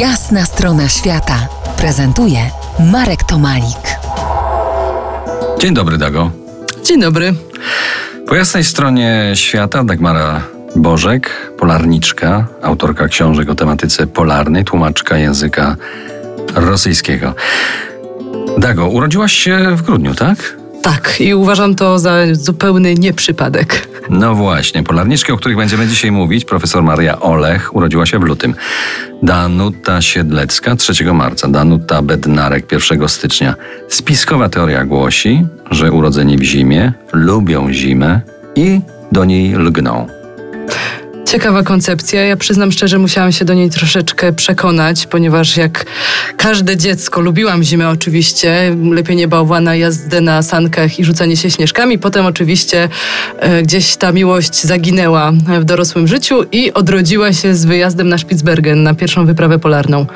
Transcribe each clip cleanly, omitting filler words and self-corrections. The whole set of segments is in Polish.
Jasna strona świata prezentuje Marek Tomalik. Dzień dobry, Dago. Dzień dobry. Po jasnej stronie świata Dagmara Bożek, polarniczka, autorka książek o tematyce polarnej, tłumaczka języka rosyjskiego. Dago, urodziłaś się w grudniu, tak? Tak, i uważam to za zupełny nieprzypadek. No właśnie, polarniczki, o których będziemy dzisiaj mówić, profesor Maria Olech, urodziła się w lutym. Danuta Siedlecka 3 marca, Danuta Bednarek 1 stycznia. Spiskowa teoria głosi, że urodzeni w zimie lubią zimę i do niej lgną. Ciekawa koncepcja. Ja przyznam szczerze, musiałam się do niej troszeczkę przekonać, ponieważ jak każde dziecko lubiłam zimę oczywiście, lepienie bałwana, jazdę na sankach i rzucanie się śnieżkami. Potem oczywiście gdzieś ta miłość zaginęła w dorosłym życiu i odrodziła się z wyjazdem na Spitsbergen, na pierwszą wyprawę polarną.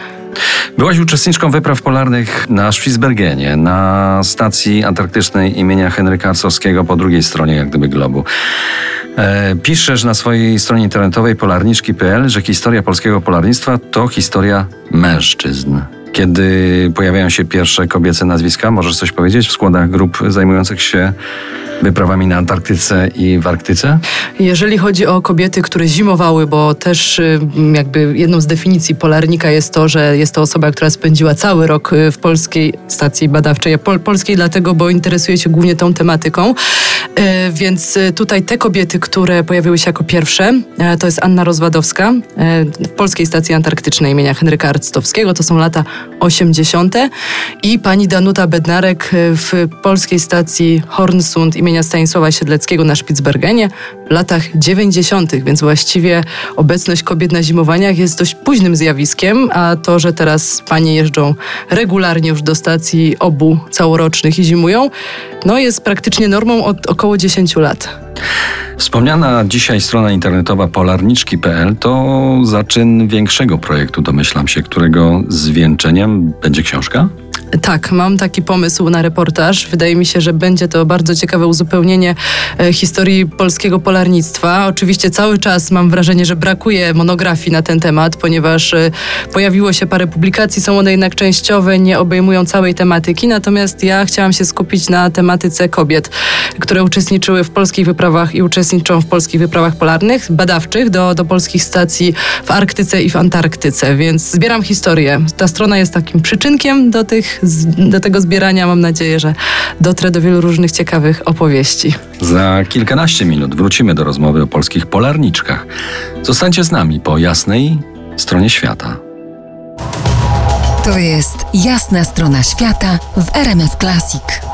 Byłaś uczestniczką wypraw polarnych na Spitsbergenie, na stacji antarktycznej imienia Henryka Arctowskiego po drugiej stronie jak gdyby globu. Piszesz na swojej stronie internetowej polarniczki.pl, że historia polskiego polarnictwa to historia mężczyzn. Kiedy pojawiają się pierwsze kobiece nazwiska, możesz coś powiedzieć w składach grup zajmujących się wyprawami na Antarktyce i w Arktyce? Jeżeli chodzi o kobiety, które zimowały, bo też jakby jedną z definicji polarnika jest to, że jest to osoba, która spędziła cały rok w polskiej stacji badawczej, polskiej dlatego, bo interesuje się głównie tą tematyką. Więc tutaj te kobiety, które pojawiły się jako pierwsze, to jest Anna Rozwadowska w Polskiej Stacji Antarktycznej imienia Henryka Arctowskiego, to są lata 80. i pani Danuta Bednarek w Polskiej Stacji Hornsund imienia Stanisława Siedleckiego na Spitsbergenie w latach 90., więc właściwie obecność kobiet na zimowaniach jest dość późnym zjawiskiem, a to, że teraz panie jeżdżą regularnie już do stacji obu całorocznych i zimują, no jest praktycznie normą od około 10 lat. Wspomniana dzisiaj strona internetowa polarniczki.pl to zaczyn większego projektu, domyślam się, którego zwieńczeniem będzie książka? Tak, mam taki pomysł na reportaż. Wydaje mi się, że będzie to bardzo ciekawe uzupełnienie historii polskiego polarnictwa. Oczywiście cały czas mam wrażenie, że brakuje monografii na ten temat, ponieważ pojawiło się parę publikacji, są one jednak częściowe, nie obejmują całej tematyki. Natomiast ja chciałam się skupić na tematyce kobiet, które uczestniczyły w polskich wyprawach i uczestniczą w polskich wyprawach polarnych, badawczych do polskich stacji w Arktyce i w Antarktyce. Więc zbieram historię. Ta strona jest takim przyczynkiem do tego zbierania. Mam nadzieję, że dotrę do wielu różnych ciekawych opowieści. Za kilkanaście minut wrócimy do rozmowy o polskich polarniczkach. Zostańcie z nami po jasnej stronie świata. To jest Jasna strona świata w RMF Classic.